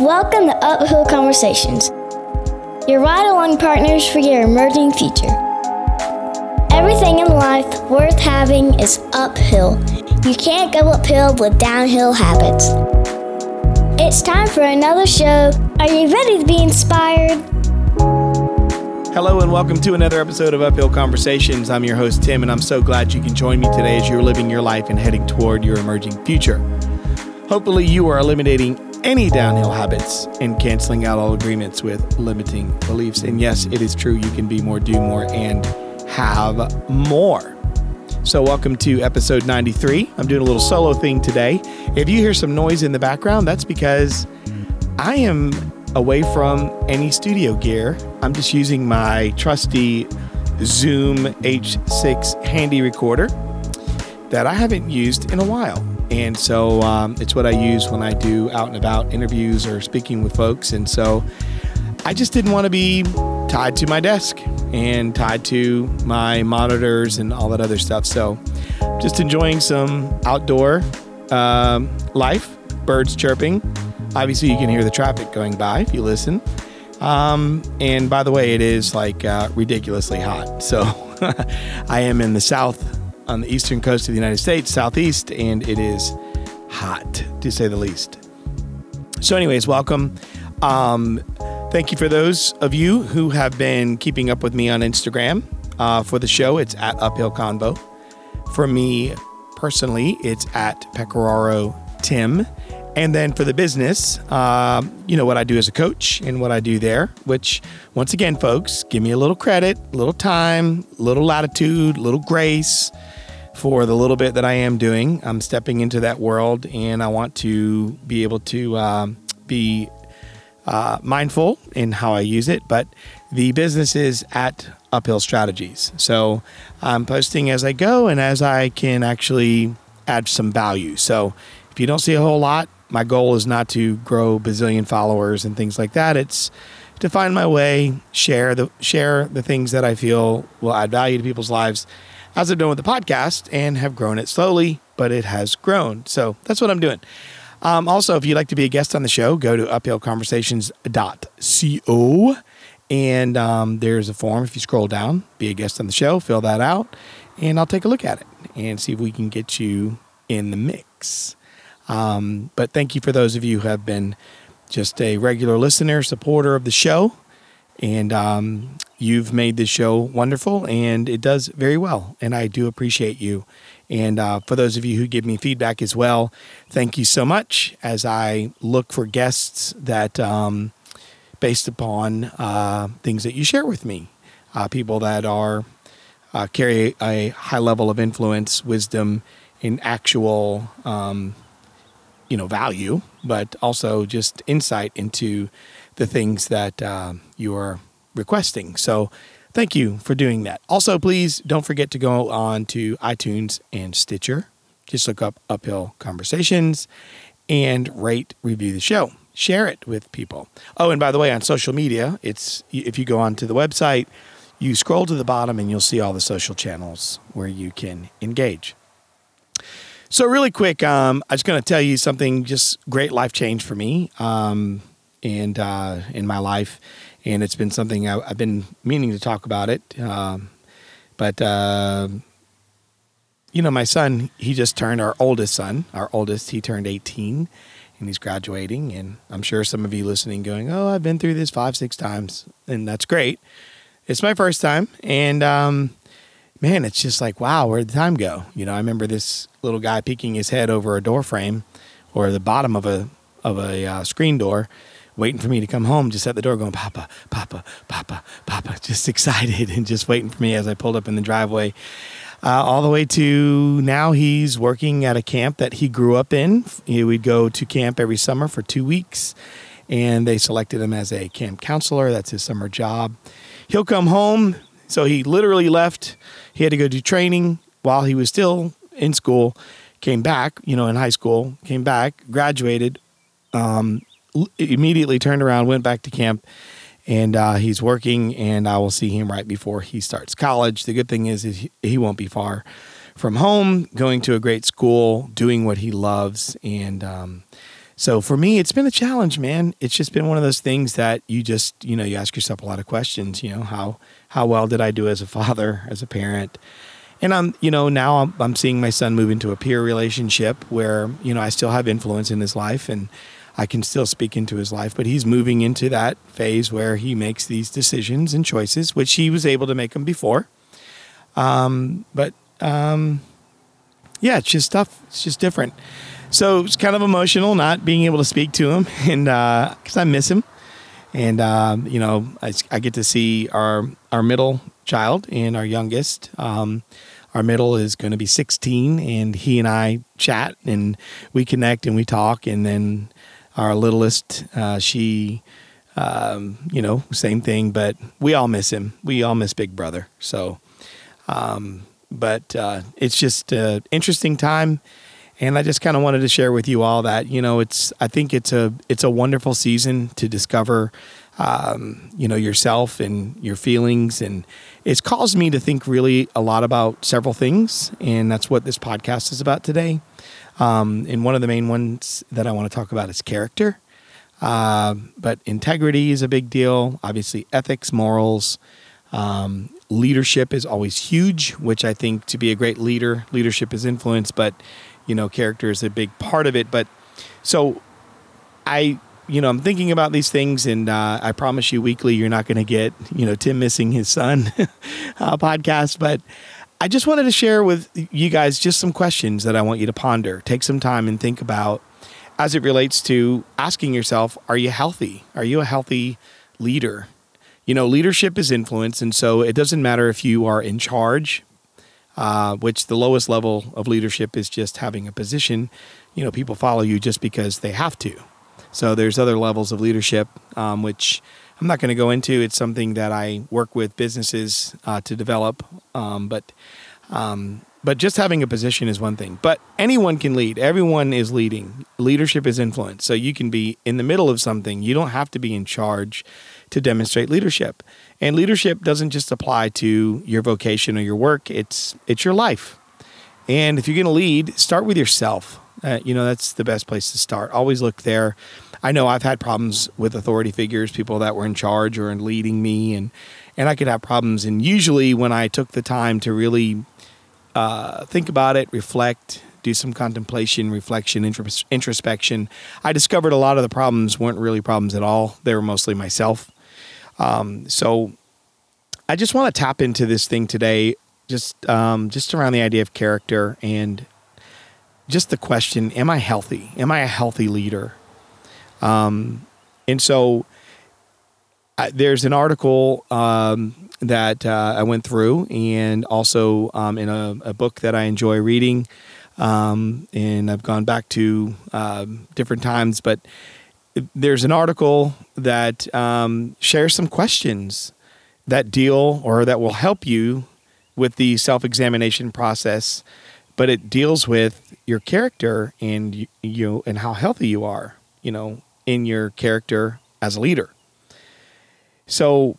Welcome to Uphill Conversations, your ride-along partners for your emerging future. Everything in life worth having is uphill. You can't go uphill with downhill habits. It's time for another show. Are you ready to be inspired? Hello and welcome to another episode of Uphill Conversations. I'm your host, Tim, and I'm so glad you can join me today as you're living your life and heading toward your emerging future. Hopefully you are eliminating any downhill habits and canceling out all agreements with limiting beliefs. And yes, it is true. You can be more, do more, and have more. So welcome to episode 93. I'm doing a little solo thing today. If you hear some noise in the background, that's because I am away from any studio gear. I'm just using my trusty Zoom H6 handy recorder that I haven't used in a while. And so it's what I use when I do out and about interviews or speaking with folks. And so I just didn't want to be tied to my desk and tied to my monitors and all that other stuff. So just enjoying some outdoor life, birds chirping. Obviously, you can hear the traffic going by if you listen. And by the way, it is like ridiculously hot. So I am in the south on the eastern coast of the United States, southeast, and it is hot, to say the least. So anyways, welcome. Thank you for those of you who have been keeping up with me on Instagram for the show. It's at Uphill Convo. For me personally, it's at Pecoraro Tim. And then for the business, you know what I do as a coach and what I do there, which once again, folks, give me a little credit, a little time, a little latitude, a little grace for the little bit that I am doing. I'm stepping into that world and I want to be able to be mindful in how I use it. But the business is at Uphill Strategies. So I'm posting as I go and as I can actually add some value. So if you don't see a whole lot, my goal is not to grow bazillion followers and things like that. It's to find my way, share the things that I feel will add value to people's lives, as I've done with the podcast and have grown it slowly, but it has grown. So that's what I'm doing. Also, if you'd like to be a guest on the show, go to uphillconversations.co. And there's a form. If you scroll down, be a guest on the show, fill that out, and I'll take a look at it and see if we can get you in the mix. But thank you for those of you who have been just a regular listener, supporter of the show. And you've made this show wonderful, and it does very well. And I do appreciate you. And for those of you who give me feedback as well, thank you so much as I look for guests that based upon things that you share with me, people that are carry a high level of influence, wisdom, and actual value, but also just insight into the things that you are requesting. So thank you for doing that. Also, please don't forget to go on to iTunes and Stitcher. Just look up Uphill Conversations and rate, review the show. Share it with people. Oh, and by the way, on social media, it's if you go onto the website, you scroll to the bottom and you'll see all the social channels where you can engage. So really quick, I'm just going to tell you something, just great life change for me and in my life. And it's been something I've been meaning to talk about it. My son, he just turned our oldest, he turned 18 and he's graduating. And I'm sure some of you listening going, oh, I've been through this 5-6 times. And that's great. It's my first time. And man, it's just like, wow, where'd the time go? You know, I remember this little guy peeking his head over a door frame or the bottom of a screen door, waiting for me to come home, just at the door going, Papa, Papa, Papa, Papa, just excited and just waiting for me as I pulled up in the driveway. All the way to now he's working at a camp that he grew up in. We'd go to camp every summer for 2 weeks, and they selected him as a camp counselor. That's his summer job. He'll come home. So he literally left. He had to go do training while he was still in school, came back, in high school, came back, graduated, immediately turned around, went back to camp, and he's working, and I will see him right before he starts college. The good thing is he won't be far from home, going to a great school, doing what he loves, and So for me, it's been a challenge, man. It's just been one of those things that you just, you know, you ask yourself a lot of questions, you know, how well did I do as a father, as a parent? And I'm, you know, now I'm seeing my son move into a peer relationship where, you know, I still have influence in his life and I can still speak into his life, but he's moving into that phase where he makes these decisions and choices, which he was able to make them before. Yeah, it's just tough. It's just different. So it's kind of emotional not being able to speak to him, and because I miss him. And, you know, I get to see our middle child and our youngest. Our middle is going to be 16, and he and I chat, and we connect, and we talk. And then our littlest, she, you know, same thing, but we all miss him. We all miss Big Brother. So, but it's just an interesting time. And I just kind of wanted to share with you all that, you know, I think it's a wonderful season to discover, you know, yourself and your feelings. And it's caused me to think really a lot about several things. And that's what this podcast is about today. And one of the main ones that I want to talk about is character. But integrity is a big deal. Obviously, ethics, morals, leadership is always huge, which I think to be a great leader, leadership is influence, but you know, character is a big part of it. But so I'm thinking about these things, and I promise you weekly, you're not going to get, you know, Tim missing his son podcast. But I just wanted to share with you guys just some questions that I want you to ponder. Take some time and think about as it relates to asking yourself, are you healthy? Are you a healthy leader? You know, leadership is influence. And so it doesn't matter if you are in charge, which the lowest level of leadership is just having a position. You know, people follow you just because they have to. So there's other levels of leadership, which I'm not going to go into. It's something that I work with businesses to develop. But just having a position is one thing. But anyone can lead. Everyone is leading. Leadership is influence. So you can be in the middle of something. You don't have to be in charge to demonstrate leadership. And leadership doesn't just apply to your vocation or your work. It's your life. And if you're going to lead, start with yourself. You know, that's the best place to start. Always look there. I know I've had problems with authority figures, people that were in charge or in leading me, and I could have problems. And usually when I took the time to really think about it, reflect, do some contemplation, reflection, introspection, I discovered a lot of the problems weren't really problems at all. They were mostly myself. So I just want to tap into this thing today, just around the idea of character and just the question, am I healthy? Am I a healthy leader? And so there's an article, that, I went through, and also, in a book that I enjoy reading, and I've gone back to, different times, but there's an article that shares some questions that deal or that will help you with the self-examination process, but it deals with your character and you and how healthy you are, you know, in your character as a leader. So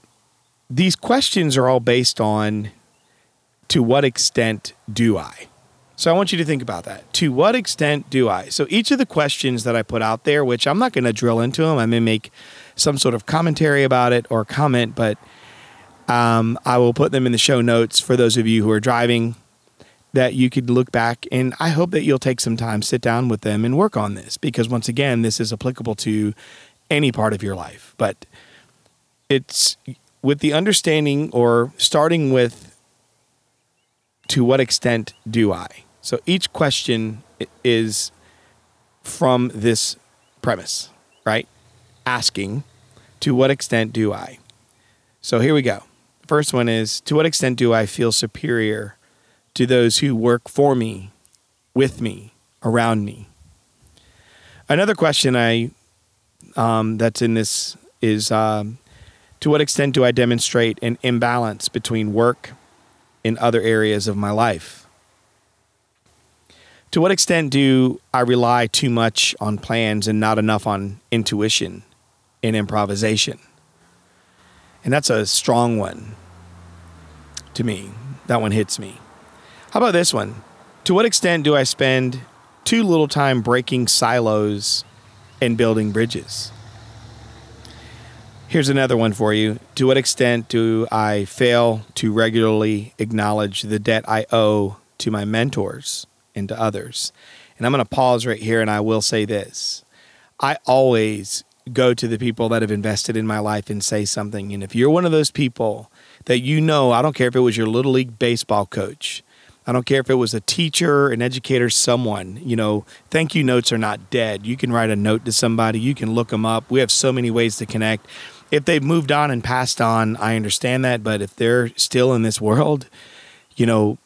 these questions are all based on, to what extent do I? So I want you to think about that. To what extent do I? So each of the questions that I put out there, which I'm not going to drill into them, I may make some sort of commentary about it or comment, but I will put them in the show notes for those of you who are driving, that you could look back. And I hope that you'll take some time, sit down with them and work on this, because once again, this is applicable to any part of your life. But it's with the understanding, or starting with, to what extent do I? So each question is from this premise, right? Asking, to what extent do I? So here we go. First one is, to what extent do I feel superior to those who work for me, with me, around me? Another question that's in this is, to what extent do I demonstrate an imbalance between work in other areas of my life? To what extent do I rely too much on plans and not enough on intuition and improvisation? And that's a strong one to me. That one hits me. How about this one? To what extent do I spend too little time breaking silos and building bridges. Here's another one for you. To what extent do I fail to regularly acknowledge the debt I owe to my mentors and to others? And I'm going to pause right here, and I will say this. I always go to the people that have invested in my life and say something. And if you're one of those people that you know, I don't care if it was your Little League baseball coach. I don't care if it was a teacher, an educator, someone, you know, thank you notes are not dead. You can write a note to somebody. You can look them up. We have so many ways to connect. If they've moved on and passed on, I understand that. But if they're still in this world, you know,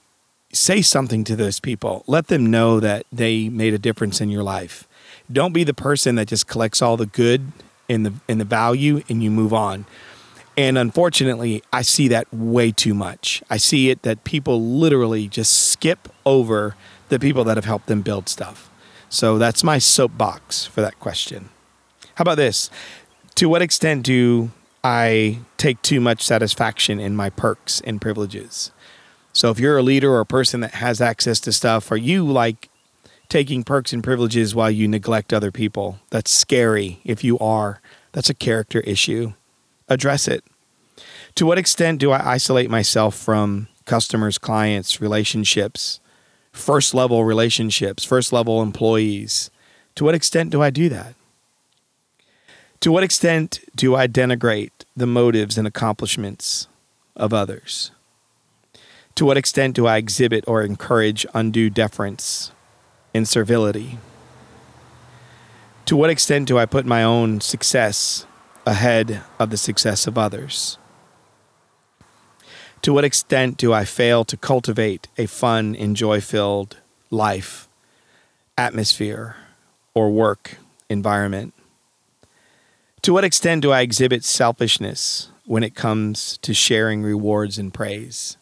say something to those people. Let them know that they made a difference in your life. Don't be the person that just collects all the good and the value and you move on. And unfortunately, I see that way too much. I see it that people literally just skip over the people that have helped them build stuff. So that's my soapbox for that question. How about this? To what extent do I take too much satisfaction in my perks and privileges? So if you're a leader or a person that has access to stuff, are you like taking perks and privileges while you neglect other people? That's scary if you are. That's a character issue. Address it. To what extent do I isolate myself from customers, clients, relationships, first-level relationships, first-level employees? To what extent do I do that? To what extent do I denigrate the motives and accomplishments of others? To what extent do I exhibit or encourage undue deference and servility? To what extent do I put my own success ahead of the success of others? To what extent do I fail to cultivate a fun and joy-filled life, atmosphere, or work environment? To what extent do I exhibit selfishness when it comes to sharing rewards and praise?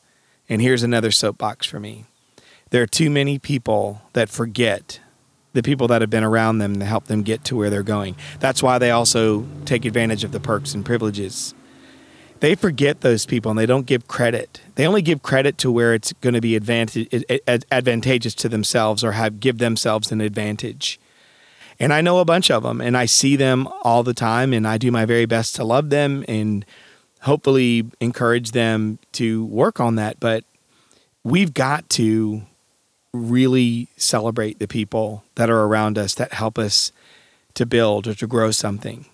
And here's another soapbox for me. There are too many people that forget the people that have been around them to help them get to where they're going. That's why they also take advantage of the perks and privileges. They forget those people and they don't give credit. They only give credit to where it's going to be advantageous to themselves or give themselves an advantage. And I know a bunch of them and I see them all the time and I do my very best to love them and hopefully encourage them to work on that. But we've got to really celebrate the people that are around us that help us to build or to grow something.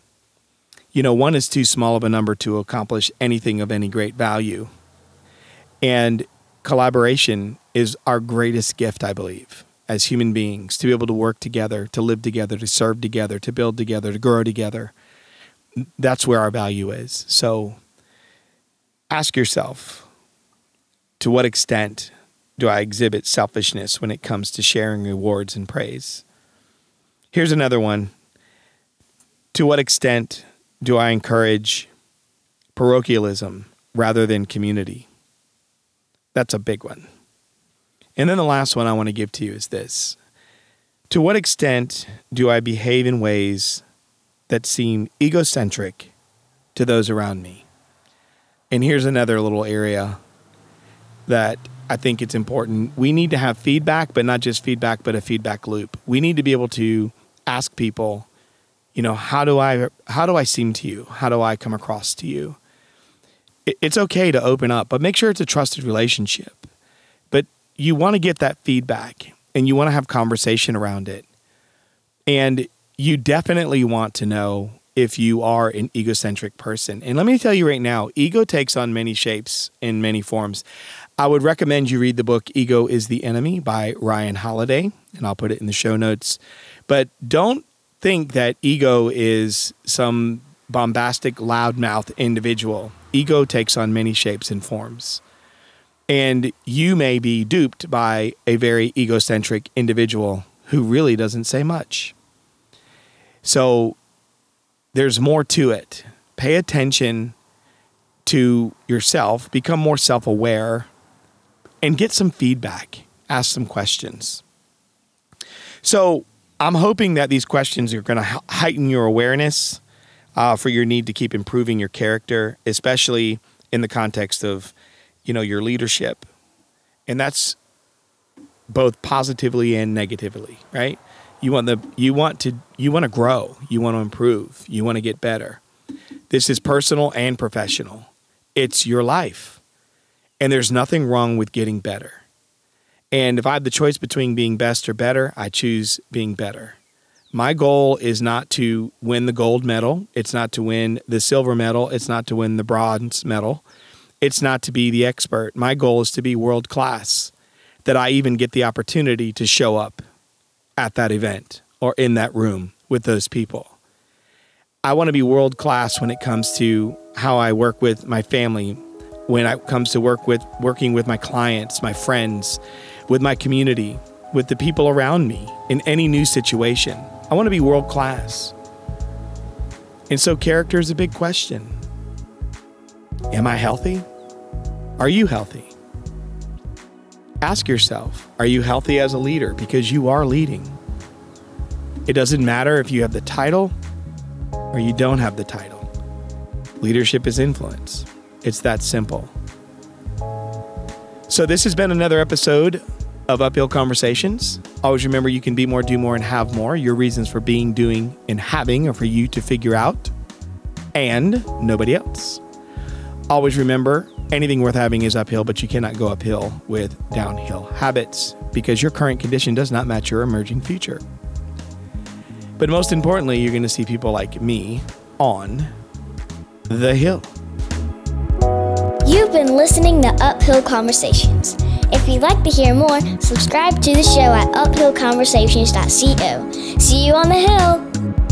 You know, one is too small of a number to accomplish anything of any great value. And collaboration is our greatest gift, I believe, as human beings, to be able to work together, to live together, to serve together, to build together, to grow together. That's where our value is. So ask yourself, to what extent do I exhibit selfishness when it comes to sharing rewards and praise? Here's another one. To what extent do I encourage parochialism rather than community? That's a big one. And then the last one I want to give to you is this. To what extent do I behave in ways that seem egocentric to those around me? And here's another little area that I think it's important. We need to have feedback, but not just feedback, but a feedback loop. We need to be able to ask people, you know, how do I seem to you? How do I come across to you? It's okay to open up, but make sure it's a trusted relationship. But you want to get that feedback and you want to have conversation around it. And you definitely want to know if you are an egocentric person. And let me tell you right now, ego takes on many shapes in many forms. I would recommend you read the book Ego is the Enemy by Ryan Holiday, and I'll put it in the show notes. But don't think that ego is some bombastic, loudmouth individual. Ego takes on many shapes and forms. And you may be duped by a very egocentric individual who really doesn't say much. So there's more to it. Pay attention to yourself, become more self-aware, and get some feedback. Ask some questions. So I'm hoping that these questions are going to heighten your awareness for your need to keep improving your character, especially in the context of, you know, your leadership. And that's both positively and negatively, right? You want to grow. You want to improve. You want to get better. This is personal and professional. It's your life. And there's nothing wrong with getting better. And if I have the choice between being best or better, I choose being better. My goal is not to win the gold medal. It's not to win the silver medal. It's not to win the bronze medal. It's not to be the expert. My goal is to be world class, that I even get the opportunity to show up at that event or in that room with those people. I want to be world class when it comes to how I work with my family, when it comes to working with my clients, my friends, with my community, with the people around me in any new situation. I want to be world class. And so character is a big question. Am I healthy? Are you healthy? Ask yourself, are you healthy as a leader? Because you are leading. It doesn't matter if you have the title or you don't have the title. Leadership is influence. It's that simple. So this has been another episode of Uphill Conversations. Always remember, you can be more, do more, and have more. Your reasons for being, doing, and having are for you to figure out, and nobody else. Always remember, anything worth having is uphill, but you cannot go uphill with downhill habits, because your current condition does not match your emerging future. But most importantly, you're going to see people like me on the hill. You've been listening to Uphill Conversations. If you'd like to hear more, subscribe to the show at uphillconversations.co. See you on the hill.